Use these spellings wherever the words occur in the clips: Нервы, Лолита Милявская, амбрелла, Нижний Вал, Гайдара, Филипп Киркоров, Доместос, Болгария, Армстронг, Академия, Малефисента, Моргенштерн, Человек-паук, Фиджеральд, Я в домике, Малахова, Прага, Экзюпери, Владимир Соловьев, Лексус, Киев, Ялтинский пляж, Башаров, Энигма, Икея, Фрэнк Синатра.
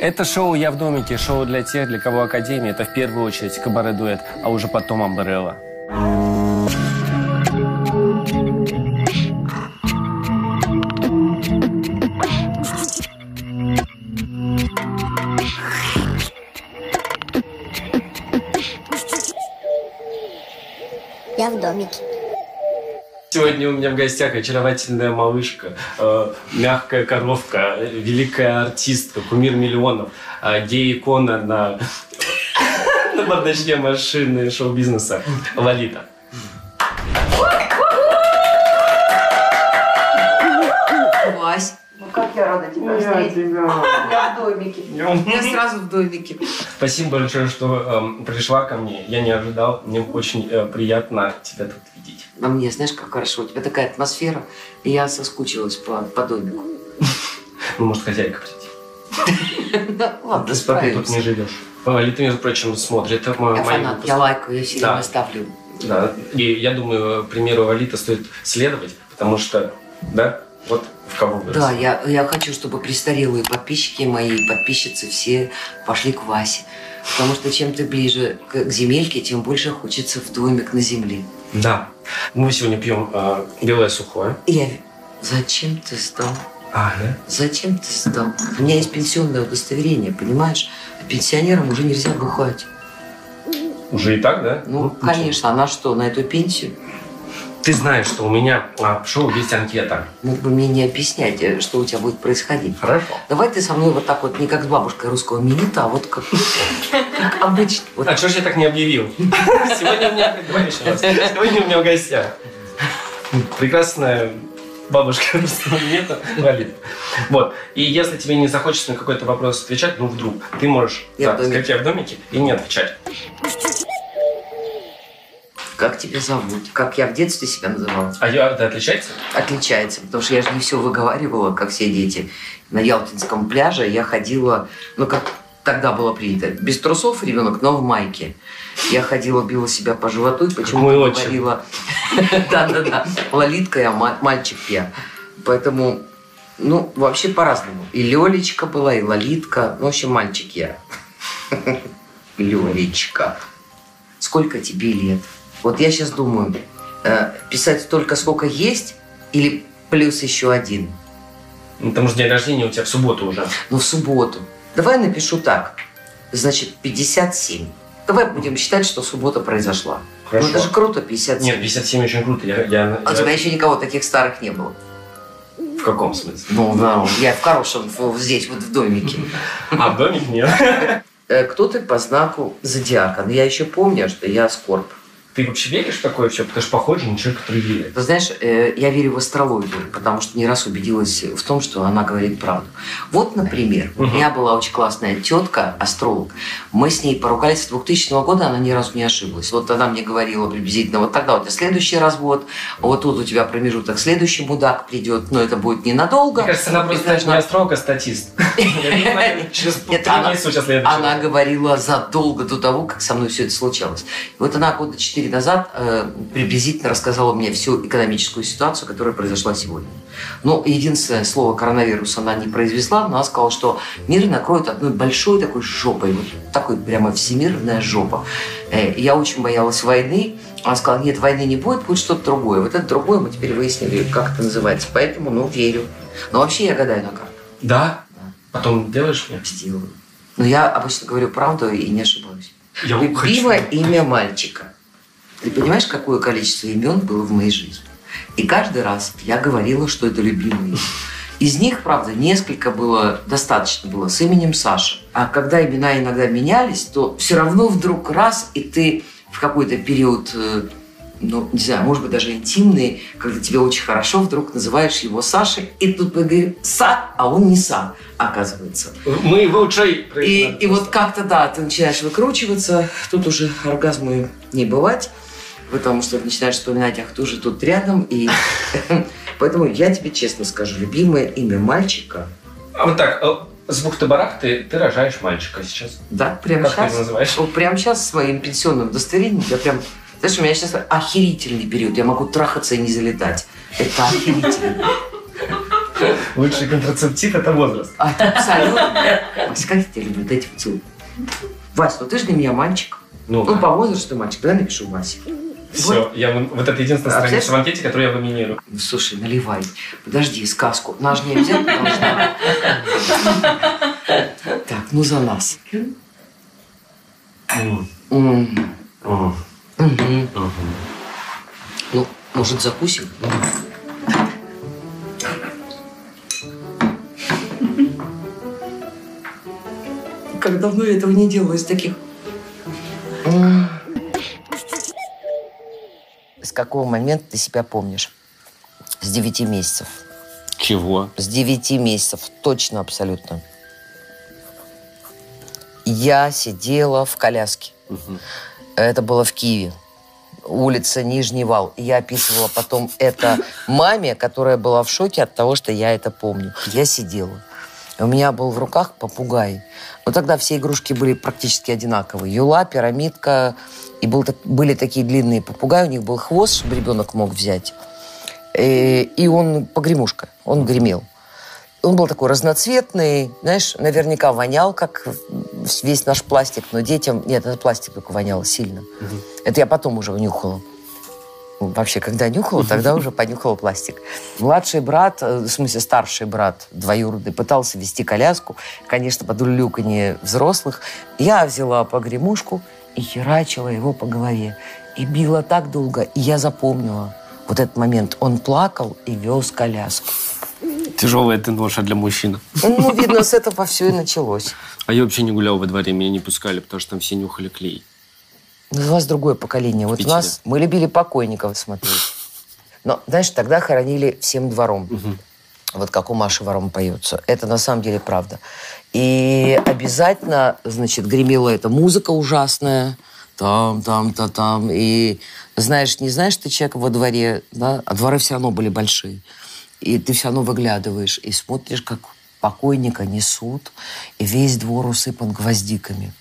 Это шоу «Я в домике», шоу для тех, для кого Академия – это в первую очередь кабаре-дуэт, а уже потом амбрелла. Я в домике. Сегодня у меня в гостях очаровательная малышка, мягкая коровка, великая артистка, кумир миллионов, гей-икона на бардачке машины шоу-бизнеса Лолита. Вась, ну как я рада тебя встретить. Я в домике. Я сразу в домике. Спасибо большое, что пришла ко мне. Я не ожидал. Мне очень приятно тебя тут видеть. А мне, знаешь, как хорошо. У тебя такая атмосфера, и я соскучилась по домику. Ну, может, хозяйка прийти. Да ладно, справимся. Ты тут не живешь. Лолита, между прочим, смотрит. Я фанат, я лайкаю, я всегда ставлю. Да, и я думаю, примеру Лолиты стоит следовать, потому что, да, вот в кого вырос. Да, я хочу, чтобы престарелые подписчики мои, подписчицы все пошли к Васе. Потому что чем ты ближе к земельке, тем больше хочется в домик на земле. Да. Мы сегодня пьем белое сухое. Зачем ты стал? Ага. Зачем ты стал? У меня есть пенсионное удостоверение, понимаешь? Пенсионерам уже нельзя бухать. Уже и так, да? Ну, конечно. Она что, на эту пенсию? Ты знаешь, что у меня в шоу есть анкета. Мог бы мне не объяснять, что у тебя будет происходить. Хорошо. Давай ты со мной вот так вот, не как с бабушкой русского минета, а вот как обычно. А что ж я так не объявил? Сегодня у меня в гостях прекрасная бабушка русского минета Лолита. Вот. И если тебе не захочется на какой-то вопрос отвечать, ну вдруг, ты можешь сказать «Я в домике» и не отвечать. Как тебя зовут? Как я в детстве себя называла? А это отличается? Отличается, потому что я же не все выговаривала, как все дети. На Ялтинском пляже я ходила, ну, как тогда было принято, без трусов ребенок, но в майке. Я ходила, била себя по животу и почему-то говорила... Да-да-да, Лолитка я, мальчик я. Поэтому, ну, вообще по-разному. И Лёлечка была, и Лолитка, ну, в общем, мальчик я. Лёлечка. Сколько тебе лет? Вот я сейчас думаю, писать столько, сколько есть, или плюс еще один? Ну, потому что день рождения у тебя в субботу уже. Ну, в субботу. Давай напишу так. Значит, 57. Давай будем считать, что суббота произошла. Хорошо. Ну, это же круто, 57. Нет, 57 очень круто. У тебя еще никого таких старых не было. В каком смысле? Ну, да. Я в хорошем, здесь, вот в домике. А в домике нет. Кто ты по знаку зодиака? Но я еще помню, что я Скорп. Ты вообще веришь в такое все? Потому что похоже на человека, который верит. Ты знаешь, я верю в астрологию, потому что не раз убедилась в том, что она говорит правду. Вот, например, у меня была очень классная тетка, астролог. Мы с ней поругались с 2000 года, она ни разу не ошиблась. Вот она мне говорила приблизительно, вот тогда у тебя следующий развод, вот тут у тебя промежуток следующий мудак придет, но это будет ненадолго. Мне кажется, она просто не астролог, а статист. Она говорила задолго до того, как со мной все это случалось. Вот она года 4 назад приблизительно рассказала мне всю экономическую ситуацию, которая произошла сегодня. Но единственное слово «коронавирус» она не произнесла, но она сказала, что мир накроет одной большой такой жопой, вот такой прямо всемирная жопа. Я очень боялась войны. Она сказала, нет, войны не будет, будет что-то другое. Вот это другое мы теперь выяснили, как это называется. Поэтому, ну, верю. Но вообще я гадаю на карту. Да? Да. Потом делаешь мне? Сделаю. Но я обычно говорю правду и не ошибаюсь. Любимое имя мальчика. Ты понимаешь, какое количество имен было в моей жизни? И каждый раз я говорила, что это любимые. Из них, правда, несколько было, достаточно было с именем Саша. А когда имена иногда менялись, то все равно вдруг раз, и ты в какой-то период, ну, не знаю, может быть, даже интимный, когда тебе очень хорошо, вдруг называешь его Сашей, и тут мы говорим «Са», а он не «Са», оказывается. Мы его учили. И вот как-то, да, ты начинаешь выкручиваться, тут уже оргазмы не бывать. Потому что начинаешь вспоминать, ах, ты же тут рядом. И поэтому я тебе честно скажу, любимое имя мальчика. А вот так, с бухты-барах ты рожаешь мальчика сейчас. Да, прямо сейчас. Как ты его называешь? Вот прямо сейчас с моим пенсионным удостоверением я прям... Знаешь, у меня сейчас охерительный период. Я могу трахаться и не залетать. Это охерительно. Лучший контрацептив – это возраст. А ты абсолютно. Вася, как я тебя люблю, дайте поцелуй. Вася, ну ты же для меня мальчик. Ну, по возрасту мальчик. Давай напишу Вася. Все, вот это единственная страница в анкете, которую я номинирую. Слушай, наливай. Подожди, сказку. Наш не обязательно должна. Так, ну за нас. Ну, может, закусим? Как давно я этого не делала из таких. С какого момента ты себя помнишь? С 9 месяцев. Чего? С 9 месяцев. Точно, абсолютно. Я сидела в коляске. Угу. Это было в Киеве. Улица Нижний Вал. Я описывала потом это маме, которая была в шоке от того, что я это помню. Я сидела. У меня был в руках попугай. Но тогда все игрушки были практически одинаковые. Юла, пирамидка. И были такие длинные попугаи. У них был хвост, чтобы ребенок мог взять. И он погремушка. Он гремел. Он был такой разноцветный. Знаешь, наверняка вонял, как весь наш пластик. Но детям... Нет, это пластик только вонял сильно. Угу. Это я потом уже нюхала. Вообще, когда нюхала, тогда уже понюхала пластик. Младший брат, в смысле старший брат двоюродный, пытался вести коляску. Конечно, под улюлюканье взрослых. Я взяла погремушку и херачила его по голове. И била так долго. И я запомнила вот этот момент. Он плакал и вез коляску. Тяжелая ты ноша для мужчин. Ну, видно, с этого все и началось. А я вообще не гуляла во дворе, меня не пускали, потому что там все нюхали клей. У вас другое поколение. Вот у нас мы любили покойников смотреть. Но, знаешь, тогда хоронили всем двором. Угу. Вот как у Маши вором поется. Это на самом деле правда. И обязательно, значит, гремела эта музыка ужасная. Там. И знаешь, не знаешь ты человека во дворе, да? А дворы все равно были большие. И ты все равно выглядываешь и смотришь, как покойника несут. И весь двор усыпан гвоздиками.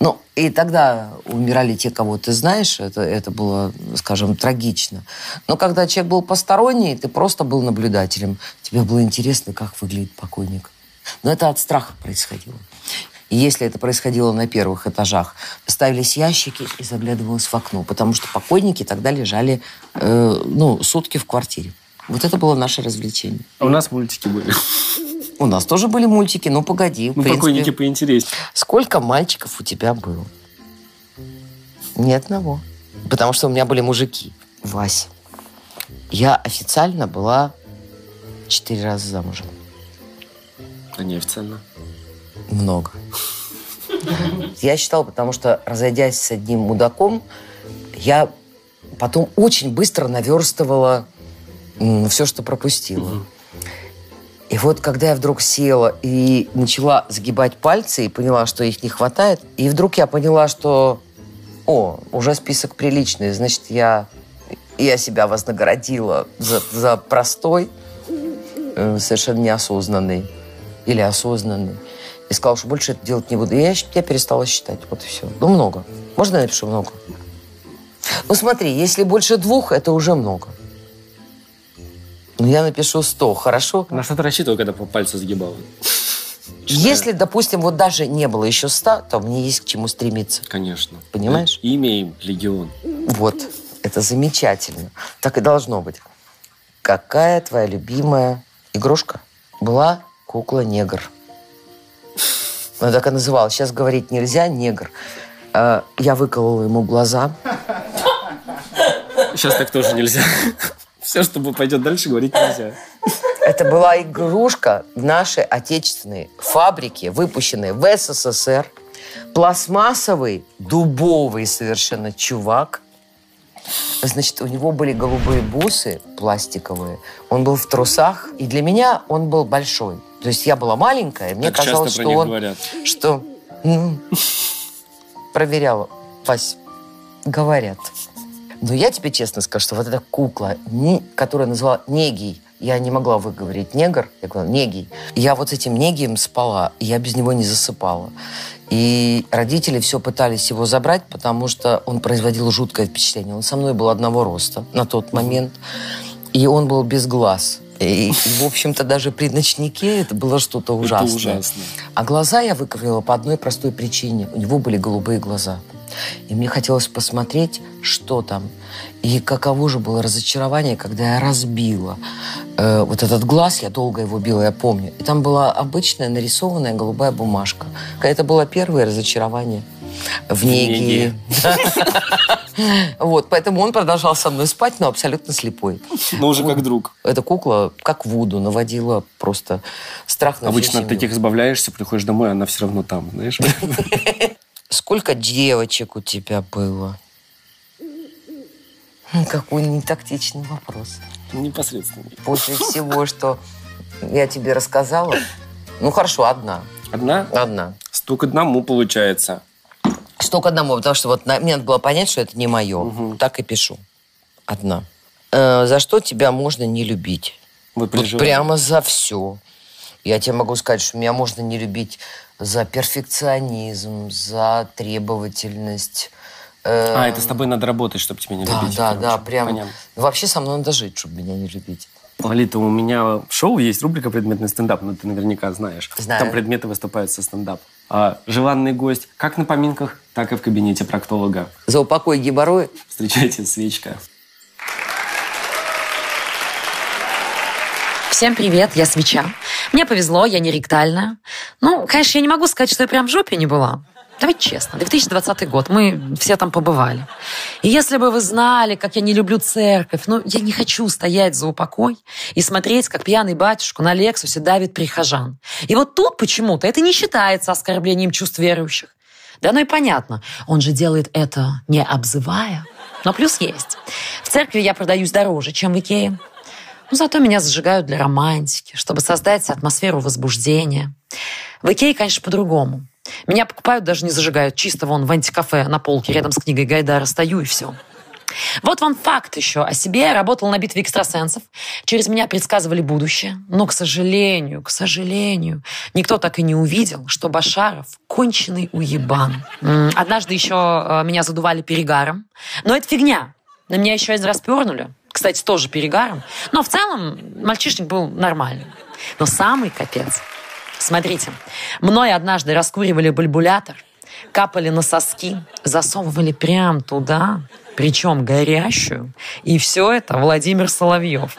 Ну, и тогда умирали те, кого ты знаешь. Это было, скажем, трагично. Но когда человек был посторонний, ты просто был наблюдателем. Тебе было интересно, как выглядит покойник. Но это от страха происходило. И если это происходило на первых этажах, ставились ящики и заглядывалось в окно. Потому что покойники тогда лежали, сутки в квартире. Вот это было наше развлечение. А у нас мультики были. У нас тоже были мультики, но погоди. Ну, покойники поинтереснее. Сколько мальчиков у тебя было? Ни одного. Потому что у меня были мужики. Вась, я официально была 4 раза замужем. А неофициально? Много. Я считала, потому что, разойдясь с одним мудаком, я потом очень быстро наверстывала все, что пропустила. И вот, когда я вдруг села и начала сгибать пальцы, и поняла, что их не хватает, и вдруг я поняла, что, уже список приличный, значит, я себя вознаградила за простой, совершенно неосознанный или осознанный. И сказала, что больше это делать не буду. И я перестала считать, вот и все. Ну, много. Можно я напишу много? Ну, смотри, если больше 2, это уже много. Ну, я напишу 100, хорошо? На что ты рассчитывал, когда по пальцу сгибал? Если, допустим, вот даже не было еще 100, то мне есть к чему стремиться. Конечно. Понимаешь? Имя им легион. Вот. Это замечательно. Так и должно быть. Какая твоя любимая игрушка? Была кукла-негр. Она так и называлась. Сейчас говорить нельзя, негр. Я выколола ему глаза. Сейчас так тоже нельзя. Все, что пойдет дальше, говорить нельзя. Это была игрушка в нашей отечественной фабрике, выпущенной в СССР. Пластмассовый, дубовый совершенно чувак. Значит, у него были голубые бусы пластиковые. Он был в трусах. И для меня он был большой. То есть я была маленькая, и мне так казалось, что он... Говорят. Что... проверяла. Вась, говорят... Но я тебе честно скажу, что вот эта кукла, которая называла Негий, я не могла выговорить негр, я говорила Негий. Я вот с этим Негием спала, я без него не засыпала. И родители все пытались его забрать, потому что он производил жуткое впечатление. Он со мной был одного роста на тот момент, и он был без глаз. И, в общем-то, даже при ночнике это было что-то ужасное. Это ужасно. А глаза я выковырила по одной простой причине. У него были голубые глаза. И мне хотелось посмотреть, что там. И каково же было разочарование, когда я разбила вот этот глаз. Я долго его била, я помню. И там была обычная нарисованная голубая бумажка. Это было первое разочарование в неге. Вот, поэтому он продолжал со мной спать, но абсолютно слепой. Но уже как друг. Эта кукла как вуду наводила просто страх на всю семью. Обычно от таких избавляешься, приходишь домой, она все равно там, знаешь. Сколько девочек у тебя было? Какой нетактичный вопрос. Непосредственно. После всего, что я тебе рассказала. Ну, хорошо, одна. Одна? Одна. Стук одному получается. Стук одному, потому что вот мне надо было понять, что это не мое. Угу. Так и пишу. Одна. За что тебя можно не любить? Вот прямо за все. Я тебе могу сказать, что меня можно не любить за перфекционизм, за требовательность. А, это с тобой надо работать, чтобы тебя не любить. Да, да, да, прям. Вообще со мной надо жить, чтобы меня не любить. Лолита, у меня в шоу есть рубрика «Предметный стендап», но ты наверняка знаешь. Знаю. Там предметы выступают со стендап. А, желанный гость как на поминках, так и в кабинете проктолога. За упокой геморроя. Встречайте, свечка. Всем привет, я свеча. Мне повезло, я не ректальная. Ну, конечно, я не могу сказать, что я прям в жопе не была. Давайте честно, 2020 год, мы все там побывали. И если бы вы знали, как я не люблю церковь, ну, я не хочу стоять за упокой и смотреть, как пьяный батюшку на Лексусе давит прихожан. И вот тут почему-то это не считается оскорблением чувств верующих. Да ну и понятно, он же делает это не обзывая, но плюс есть. В церкви я продаюсь дороже, чем в Икее. Но зато меня зажигают для романтики, чтобы создать атмосферу возбуждения. В Икее, конечно, по-другому. Меня покупают, даже не зажигают. Чисто вон в антикафе на полке рядом с книгой Гайдара стою, и все. Вот вам факт еще о себе. Я работала на битве экстрасенсов. Через меня предсказывали будущее. Но, к сожалению, никто так и не увидел, что Башаров конченый уебан. Однажды еще меня задували перегаром. Но это фигня. На меня еще один раз пернули. Кстати, тоже перегаром. Но в целом мальчишник был нормальным. Но самый капец... Смотрите, мной однажды раскуривали бульбулятор, капали на соски, засовывали прям туда, причем горящую. И все это Владимир Соловьев.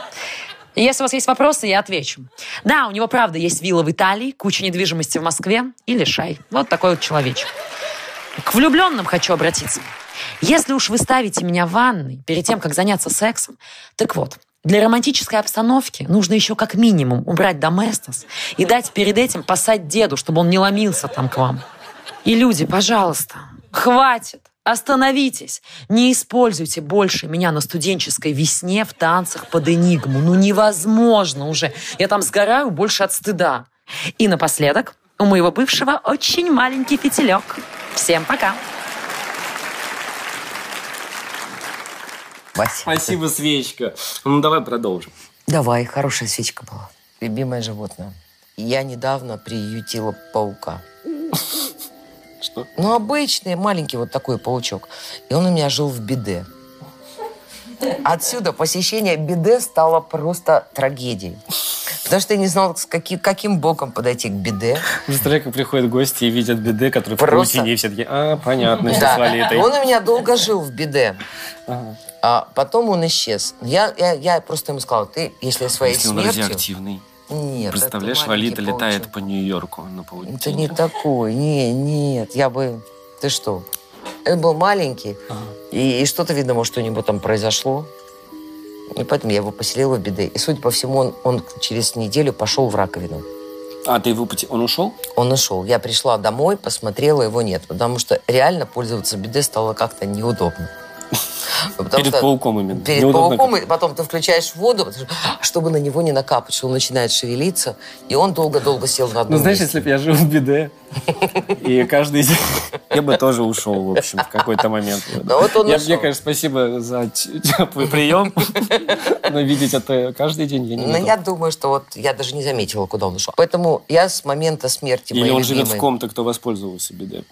И если у вас есть вопросы, я отвечу. Да, у него, правда, есть вилла в Италии, куча недвижимости в Москве и лишай. Вот такой вот человечек. К влюбленным хочу обратиться. Если уж вы ставите меня в ванной перед тем, как заняться сексом, так вот... Для романтической обстановки нужно еще как минимум убрать доместос и дать перед этим поссать деду, чтобы он не ломился там к вам. И люди, пожалуйста, хватит, остановитесь. Не используйте больше меня на студенческой весне в танцах под Энигму. Ну невозможно уже. Я там сгораю больше от стыда. И напоследок у моего бывшего очень маленький фитилек. Всем пока. Спасибо, свечка. Ну, давай продолжим. Давай, хорошая свечка была. Любимое животное. Я недавно приютила паука. Что? Ну, обычный, маленький вот такой паучок. И он у меня жил в биде. Отсюда посещение биде стало просто трагедией. Потому что я не знала, каким боком подойти к биде. Представляю, как приходят гости и видят биде, которые просто... в паутине, и все такие, а, понятно, что с Лолитой. Он у меня долго жил в биде. Ага. А потом он исчез. Я просто ему сказала, ты, если своей смертью... Если он радиоактивный. Нет. Представляешь, Лолита летает по Нью-Йорку на паутине. Это не такой, нет, я бы... Ты что? Он был маленький, ага. И что-то, видно, может, у него там произошло. И поэтому я его поселила в биде. И, судя по всему, он через неделю пошел в раковину. А ты его... Он ушел? Он ушел. Я пришла домой, посмотрела, его нет. Потому что реально пользоваться биде стало как-то неудобно. Перед пауком именно. Перед пауком. И потом ты включаешь воду, чтобы на него не накапать, что он начинает шевелиться. И он долго-долго сел на одном месте. Ну, знаешь, если бы я жил в биде, и каждый день... Я бы тоже ушел, в общем, в какой-то момент. Мне, конечно, спасибо за теплый прием. Но видеть это каждый день я не могу. Но я думаю, что вот я даже не заметила, куда он ушел. Поэтому я с момента смерти моей любимой... Или он живет в ком-то, кто воспользовался бедой.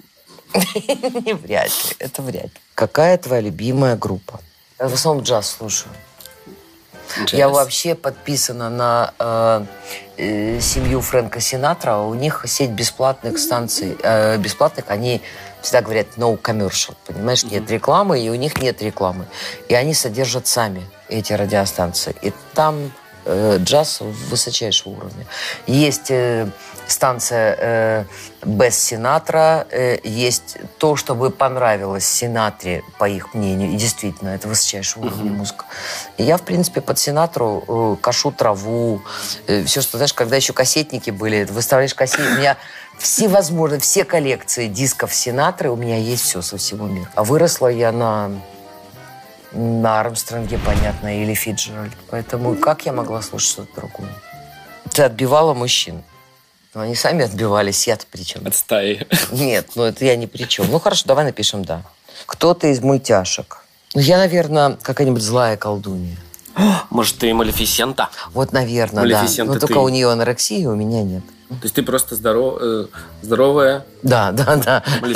Не вряд ли, это вряд ли. Какая твоя любимая группа? В основном джаз слушаю. Я вообще подписана на семью Фрэнка Синатра. У них сеть бесплатных станций. Бесплатных. Они всегда говорят no commercial. Понимаешь, нет рекламы, и у них нет рекламы. И они содержат сами эти радиостанции. И там джаз высочайшего уровня. Есть станция без Синатра, есть то, что бы понравилось Синатре, по их мнению. И действительно, это высочайшего уровня музыка. И я, в принципе, под Синатру кашу траву. Все, что, знаешь, когда еще кассетники были, выставляешь кассеты. У меня всевозможные, все коллекции дисков Синатры, у меня есть все со всего мира. А выросла я на Армстронге, понятно, или Фиджеральд. Поэтому как я могла слушать что-то другое? Ты отбивала мужчин. Но они сами отбивались, я-то при чем? От стаи. Нет, ну это я ни при чем. Ну хорошо, давай напишем «да». Кто-то из мультяшек. Ну я, наверное, какая-нибудь злая колдунья. Может, ты Малефисента? Вот, наверное, Малефисента, да. Но только у нее анорексия, у меня нет. То есть ты просто здоровая? Да.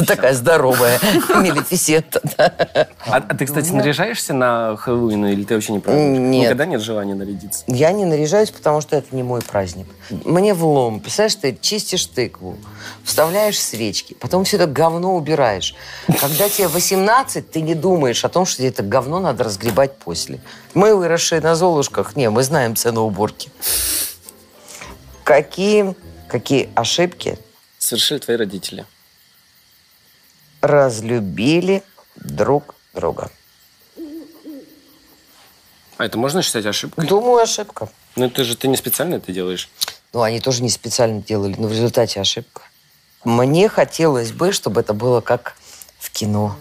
Такая здоровая Малефисента. А ты, кстати, наряжаешься на Хэллоуин или ты вообще не празднуешь? Нет. Никогда нет желания нарядиться? Я не наряжаюсь, потому что это не мой праздник. Мне влом. Представляешь, ты чистишь тыкву, вставляешь свечки, потом все это говно убираешь. Когда тебе 18, ты не думаешь о том, что тебе это говно надо разгребать после. Мы, выросшие на Золушках, мы знаем цену уборки. Какие ошибки совершили твои родители? Разлюбили друг друга. А это можно считать ошибкой? Думаю, ошибка. Но это же ты не специально это делаешь. Ну, они тоже не специально делали, но в результате ошибка. Мне хотелось бы, чтобы это было как в кино.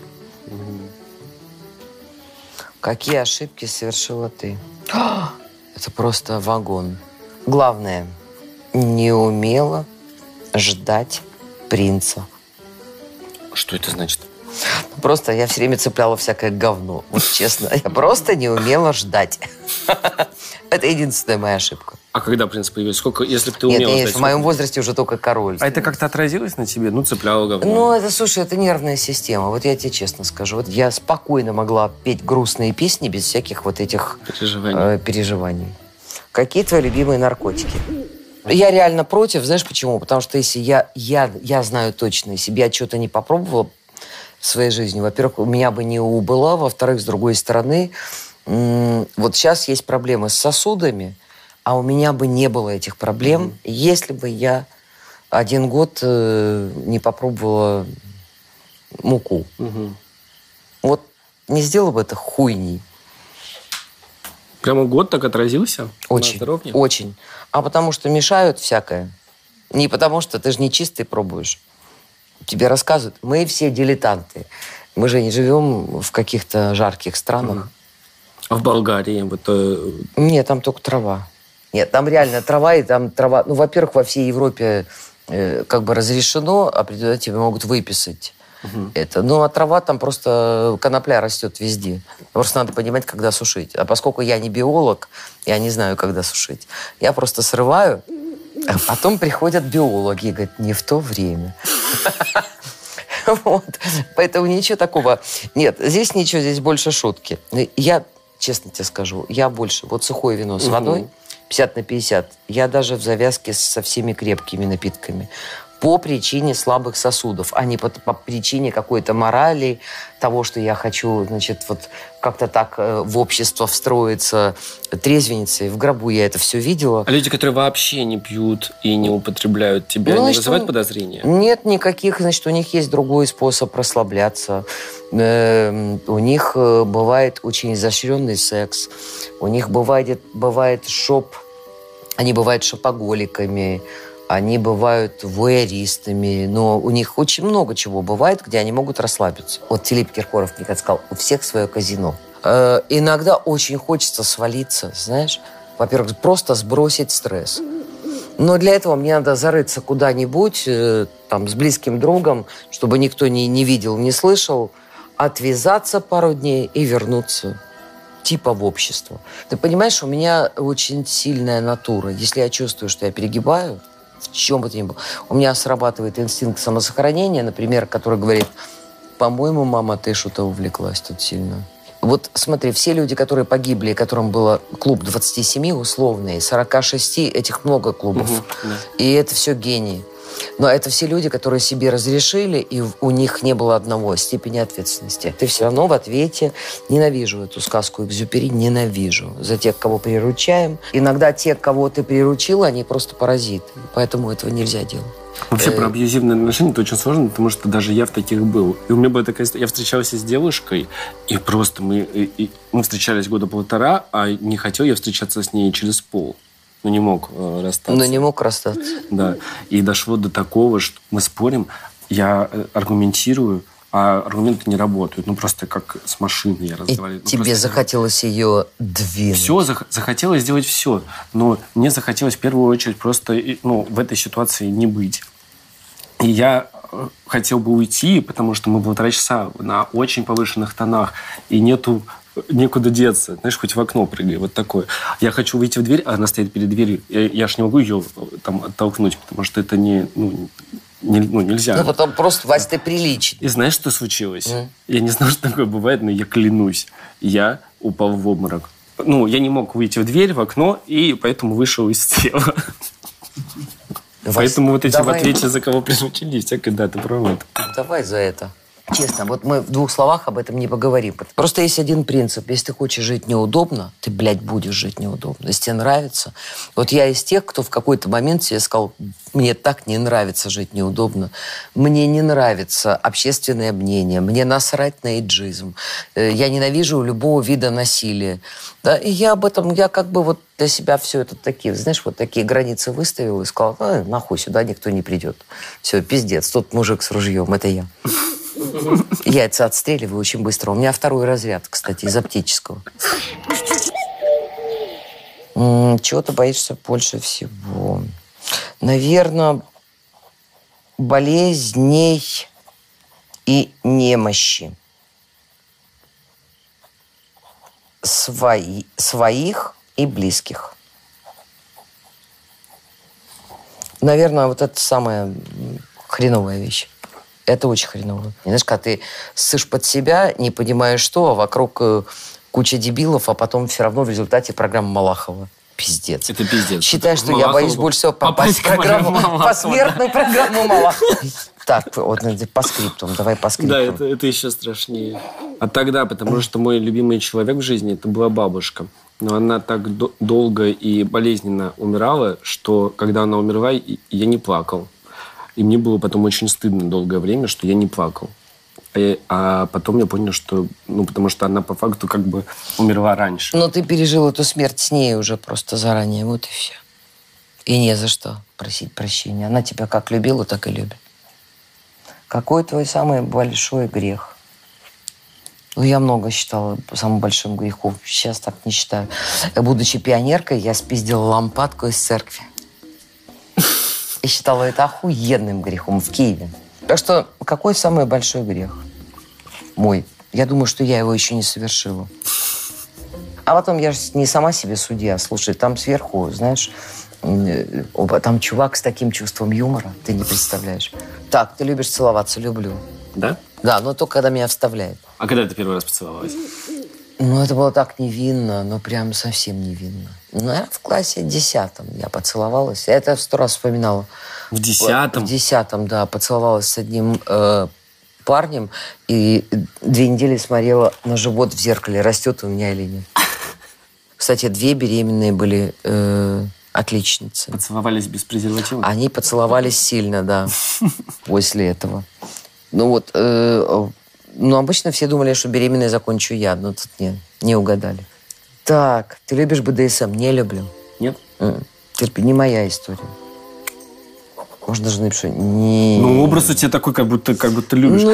Какие ошибки совершила ты? Это просто вагон. Главное... не умела ждать принца. Что это значит? Просто я все время цепляла всякое говно. Вот честно, я просто не умела ждать. Это единственная моя ошибка. А когда принц появился? Сколько, если бы ты умела ждать? Нет, в моем возрасте уже только король. А это как-то отразилось на тебе? Ну, цепляла говно. Ну, это, слушай, это нервная система. Вот я тебе честно скажу. Вот я спокойно могла петь грустные песни без всяких вот этих переживаний. Какие твои любимые наркотики? Я реально против, знаешь почему? Потому что если я знаю точно, если бы я что-то не попробовала в своей жизни, во-первых, у меня бы не убыло, во-вторых, с другой стороны, вот сейчас есть проблемы с сосудами, а у меня бы не было этих проблем, если бы я 1 год не попробовала муку. Вот не сделала бы это хуйней. Прямо год так отразился? Очень, очень. А потому что мешают всякое. Не потому что ты же не чистый пробуешь. Тебе рассказывают. Мы все дилетанты. Мы же не живем в каких-то жарких странах. А в Болгарии? Нет, там только трава. Нет, там реально трава, и там трава... Ну, во-первых, во всей Европе как бы разрешено, а тебе могут выписать. Это. Ну, а трава там просто, конопля растет везде. Просто надо понимать, когда сушить. А поскольку я не биолог, я не знаю, когда сушить. Я просто срываю, а потом приходят биологи и говорят, не в то время. Поэтому ничего такого. Нет, здесь ничего, здесь больше шутки. Я, честно тебе скажу, я больше. Вот сухое вино с водой, 50/50. Я даже в завязке со всеми крепкими напитками. По причине слабых сосудов, а не по причине какой-то морали, того, что я хочу, значит, вот как-то так в общество встроиться трезвенницей. В гробу я это все видела. А люди, которые вообще не пьют и не употребляют тебя, ну, не вызывают подозрения? Нет никаких, значит, у них есть другой способ расслабляться. У них бывает очень изощренный секс. У них бывает шоп, они бывают шопоголиками. Они бывают вуэристами, но у них очень много чего бывает, где они могут расслабиться. Вот Филипп Киркоров мне сказал, у всех свое казино. Иногда очень хочется свалиться, знаешь. Во-первых, просто сбросить стресс. Но для этого мне надо зарыться куда-нибудь, там, с близким другом, чтобы никто не видел, не слышал, отвязаться пару дней и вернуться. Типа в общество. Ты понимаешь, у меня очень сильная натура. Если я чувствую, что я перегибаю... в чем бы то ни было. У меня срабатывает инстинкт самосохранения, например, который говорит, по-моему, мама, ты что-то увлеклась тут сильно. Вот смотри, все люди, которые погибли, которым было клуб 27 условный, 46, этих много клубов. Угу, да. И это все гении. Но это все люди, которые себе разрешили, и у них не было одного степени ответственности. Ты все равно в ответе. Ненавижу эту сказку Экзюпери, ненавижу. За тех, кого приручаем. Иногда те, кого ты приручил, они просто паразиты. Поэтому этого нельзя делать. Вообще про абьюзивные отношения это очень сложно, потому что даже я в таких был. И у меня была такая история. Я встречался с девушкой, и просто мы встречались года полтора, а не хотел я встречаться с ней через пол. Но не мог расстаться. Да. И дошло до такого, что мы спорим, я аргументирую, а аргументы не работают. Ну, просто как с машиной я разговариваю. Тебе захотелось ее двинуть. Все, захотелось сделать все. Но мне захотелось в первую очередь просто в этой ситуации не быть. И я хотел бы уйти, потому что мы 1,5 часа на очень повышенных тонах, и некуда деться. Знаешь, хоть в окно прыгай. Вот такое. Я хочу выйти в дверь, а она стоит перед дверью. Я ж не могу ее там оттолкнуть, потому что это нельзя. Ну, потом просто, Вась, ты приличен. И знаешь, что случилось? Я не знаю, что такое бывает, но я клянусь. Я упал в обморок. Я не мог выйти в дверь, в окно, и поэтому вышел из тела. Вась, поэтому вот эти в ответе, за кого приручились, всякое, да, ты прав. Давай за это. Честно, вот мы в 2 словах об этом не поговорим. Просто есть один принцип. Если ты хочешь жить неудобно, ты, блядь, будешь жить неудобно. Если тебе нравится. Вот я из тех, кто в какой-то момент себе сказал, мне так не нравится жить неудобно. Мне не нравится общественное мнение. Мне насрать на эйджизм. Я ненавижу любого вида насилия. Да? И я об этом, я как бы вот для себя все это такие, знаешь, вот такие границы выставила и сказала, нахуй, сюда никто не придет. Все, пиздец, тут мужик с ружьем, это я. Яйца отстреливаю очень быстро. У меня 2-й разряд, кстати, из оптического. Чего ты боишься больше всего? Наверное, болезней и немощи. Своих и близких. Наверное, вот это самая хреновая вещь. Это очень хреново. Знаешь, когда ты ссышь под себя, не понимаешь что, а вокруг куча дебилов, а потом все равно в результате программа Малахова. Пиздец. Это пиздец. Считаю, что Малахова. Я боюсь больше всего попасть в программу, посмертную программу Малахова. Так, вот по скриптам, давай по скриптам. Да, это еще страшнее. А тогда, потому что мой любимый человек в жизни, это была бабушка. Но она так долго и болезненно умирала, что когда она умерла, я не плакал. И мне было потом очень стыдно долгое время, что я не плакал. А потом я понял, что... потому что она по факту как бы умерла раньше. Но ты пережил эту смерть с ней уже просто заранее. Вот и все. И не за что просить прощения. Она тебя как любила, так и любит. Какой твой самый большой грех? Я много считала самым большим грехом. Сейчас так не считаю. Будучи пионеркой, я спиздила лампадку из церкви. И считала это охуенным грехом в Киеве. Так что какой самый большой грех? Мой. Я думаю, что я его еще не совершила. А потом я же не сама себе судья. Слушай, там сверху, знаешь, там чувак с таким чувством юмора. Ты не представляешь. Так, ты любишь целоваться? Люблю. Да? Да, но только когда меня вставляет. А когда ты первый раз поцеловалась? Это было так невинно, но прям совсем невинно. В классе 10 я поцеловалась. Я это 100 раз вспоминала. В 10? В 10, да. Поцеловалась с одним парнем и 2 недели смотрела на живот в зеркале, растет у меня или нет. Кстати, 2 беременные были отличницы. Поцеловались без презерватива? Они поцеловались сильно, да. После этого. Обычно все думали, что беременной закончу я, но тут не угадали. Так, ты любишь БДСМ? Не люблю. Нет? Терпи, не моя история. Можно даже напишу. Не... образ у тебя такой, как будто любишь.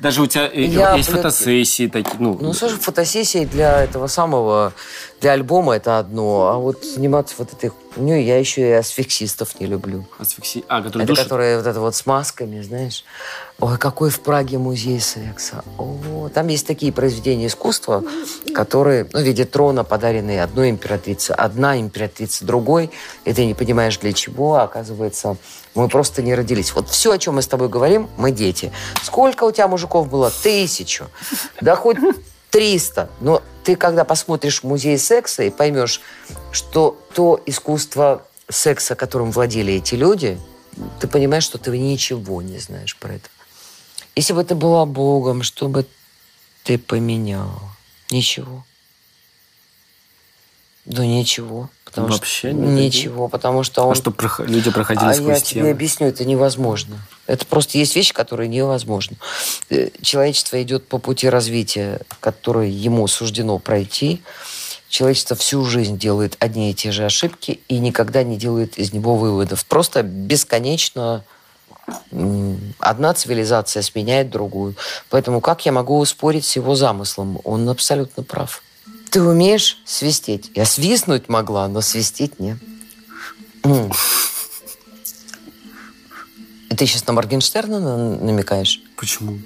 Даже у тебя есть фотосессии такие. Слушай, фотосессии для этого самого, для альбома это одно, а вот заниматься вот этой хуйней, я еще и асфиксистов не люблю. Которые душат? Которые вот с масками, знаешь. Ой, какой в Праге музей секса. О, там есть такие произведения искусства, которые, в виде трона подарены одной императрице, одна императрица другой, и ты не понимаешь для чего, а оказывается... Мы просто не родились. Вот все, о чем мы с тобой говорим, мы дети. Сколько у тебя мужиков было? 1000. Да хоть 300. Но ты когда посмотришь музей секса и поймешь, что то искусство секса, которым владели эти люди, ты понимаешь, что ты ничего не знаешь про это. Если бы ты была богом, что бы ты поменяла? Ничего. Да ничего. Потому вообще что ничего, потому что он... А что люди проходили сквозь я тебе объясню, это невозможно. Это просто есть вещи, которые невозможны. Человечество идет по пути развития, которое ему суждено пройти. Человечество всю жизнь делает одни и те же ошибки и никогда не делает из него выводов. Просто бесконечно одна цивилизация сменяет другую. Поэтому как я могу спорить с его замыслом? Он абсолютно прав. Ты умеешь свистеть? Я свистнуть могла, но свистеть нет. И ты сейчас на Моргенштерна намекаешь? Почему?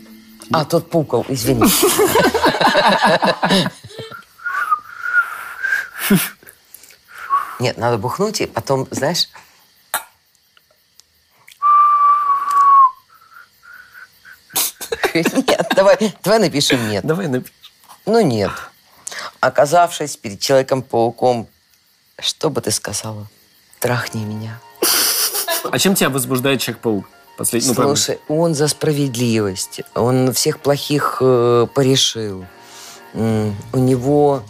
А, тот пукал, извини. Нет, надо бухнуть, и потом, знаешь... Нет, давай напишем «нет». Давай напишем. Ну, нет. Оказавшись перед Человеком-пауком, что бы ты сказала? Трахни меня. А чем тебя возбуждает Человек-паук? Слушай, он за справедливость. Он всех плохих порешил. У него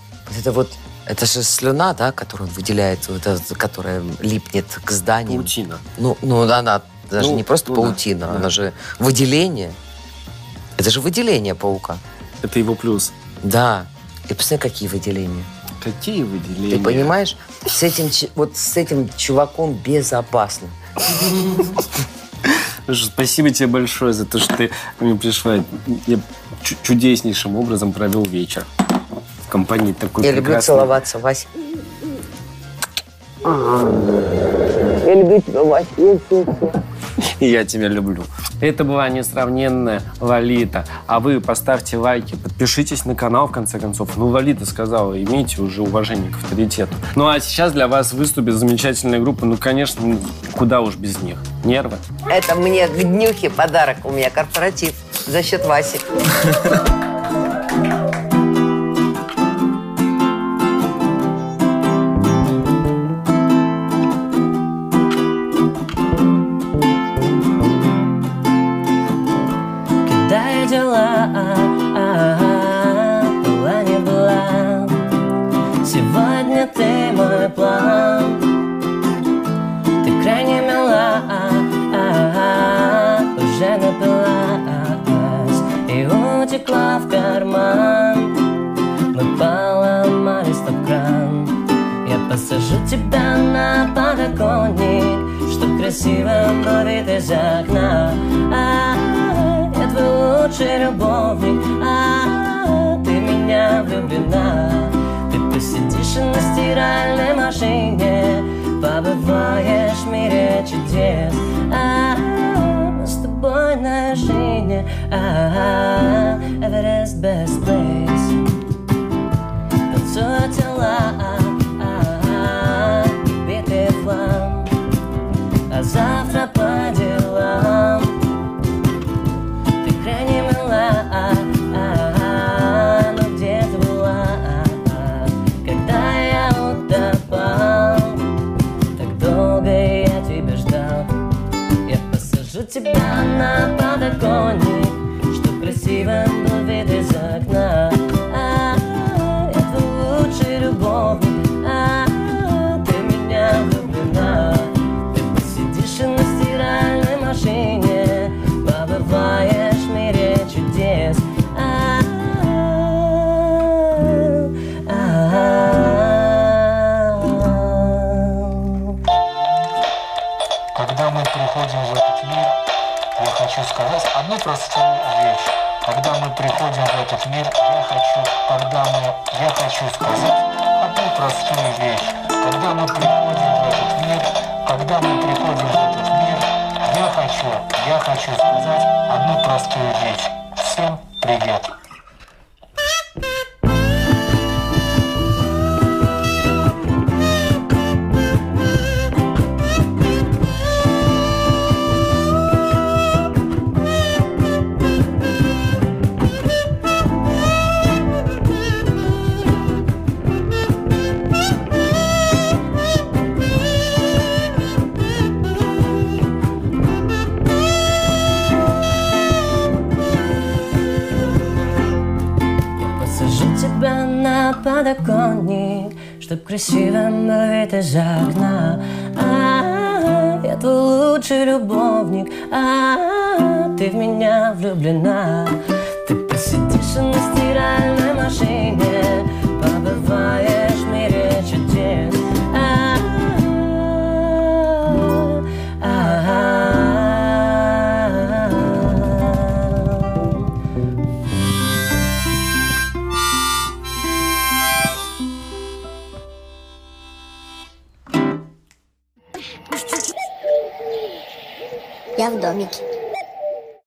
вот... Это же слюна, да, которую он выделяет, вот эта, которая липнет к зданиям. Паутина. Ну она даже не просто паутина, да. Она же выделение. Это же выделение паука. Это его плюс. Да. И посмотри, какие выделения. Какие выделения? Ты понимаешь, с этим чуваком безопасно. Спасибо тебе большое за то, что ты мне пришла. Я чудеснейшим образом провел вечер. В компании такой прекрасной. Я люблю целоваться, Вася. Я люблю тебя, Вася. И я тебя люблю. Это была несравненная Лолита. А вы поставьте лайки, подпишитесь на канал, в конце концов. Ну, Лолита сказала, имейте уже уважение к авторитету. Ну, а сейчас для вас выступит замечательная группа. Ну, конечно, куда уж без них. Нервы. Это мне к днюхе подарок. У меня корпоратив за счет Васи. Тебя на подоконник, чтоб красиво был вид из окна. Я твой лучший любовник, ты меня влюблена. Ты посидишь на стиральной машине, побываешь в мире чудес. Мы с тобой на шине, Эверест best place. Танцуют тела. Завтра по делам. Ты крайне мила, но где ты была, когда я утопал? Так долго я тебя ждал. Я посажу тебя на подоконник, чтоб красиво был вид из окна. Я твой лучший любовник, ты меня влюблена. На стиральной машине побываешь в мире чудес. Когда мы приходим в этот мир, я хочу сказать одну простую вещь. Когда мы приходим в этот мир, я хочу сказать одну простую вещь. Когда мы приходим в этот мир, я хочу сказать одну простую вещь. Всем привет. подоконник, чтоб красивым быть из окна. Я твой лучший любовник, ты в меня влюблена. Ты посидишь на стиральной машине, побываешь в мире чудес. Я в домике.